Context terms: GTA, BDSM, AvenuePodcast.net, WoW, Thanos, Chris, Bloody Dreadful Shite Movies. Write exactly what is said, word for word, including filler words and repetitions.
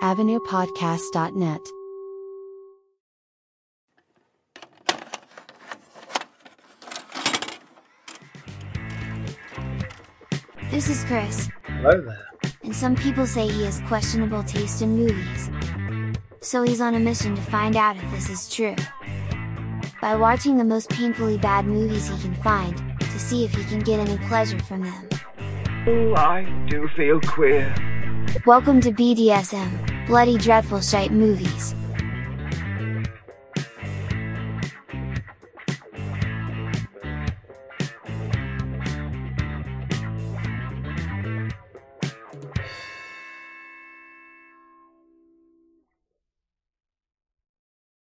Avenue Podcast dot net. This is Chris. Hello there. And some people say he has questionable taste in movies. So he's on a mission to find out if this is true. By watching the most painfully bad movies he can find, to see if he can get any pleasure from them. Oh, I do feel queer. Welcome to B D S M, Bloody Dreadful Shite Movies.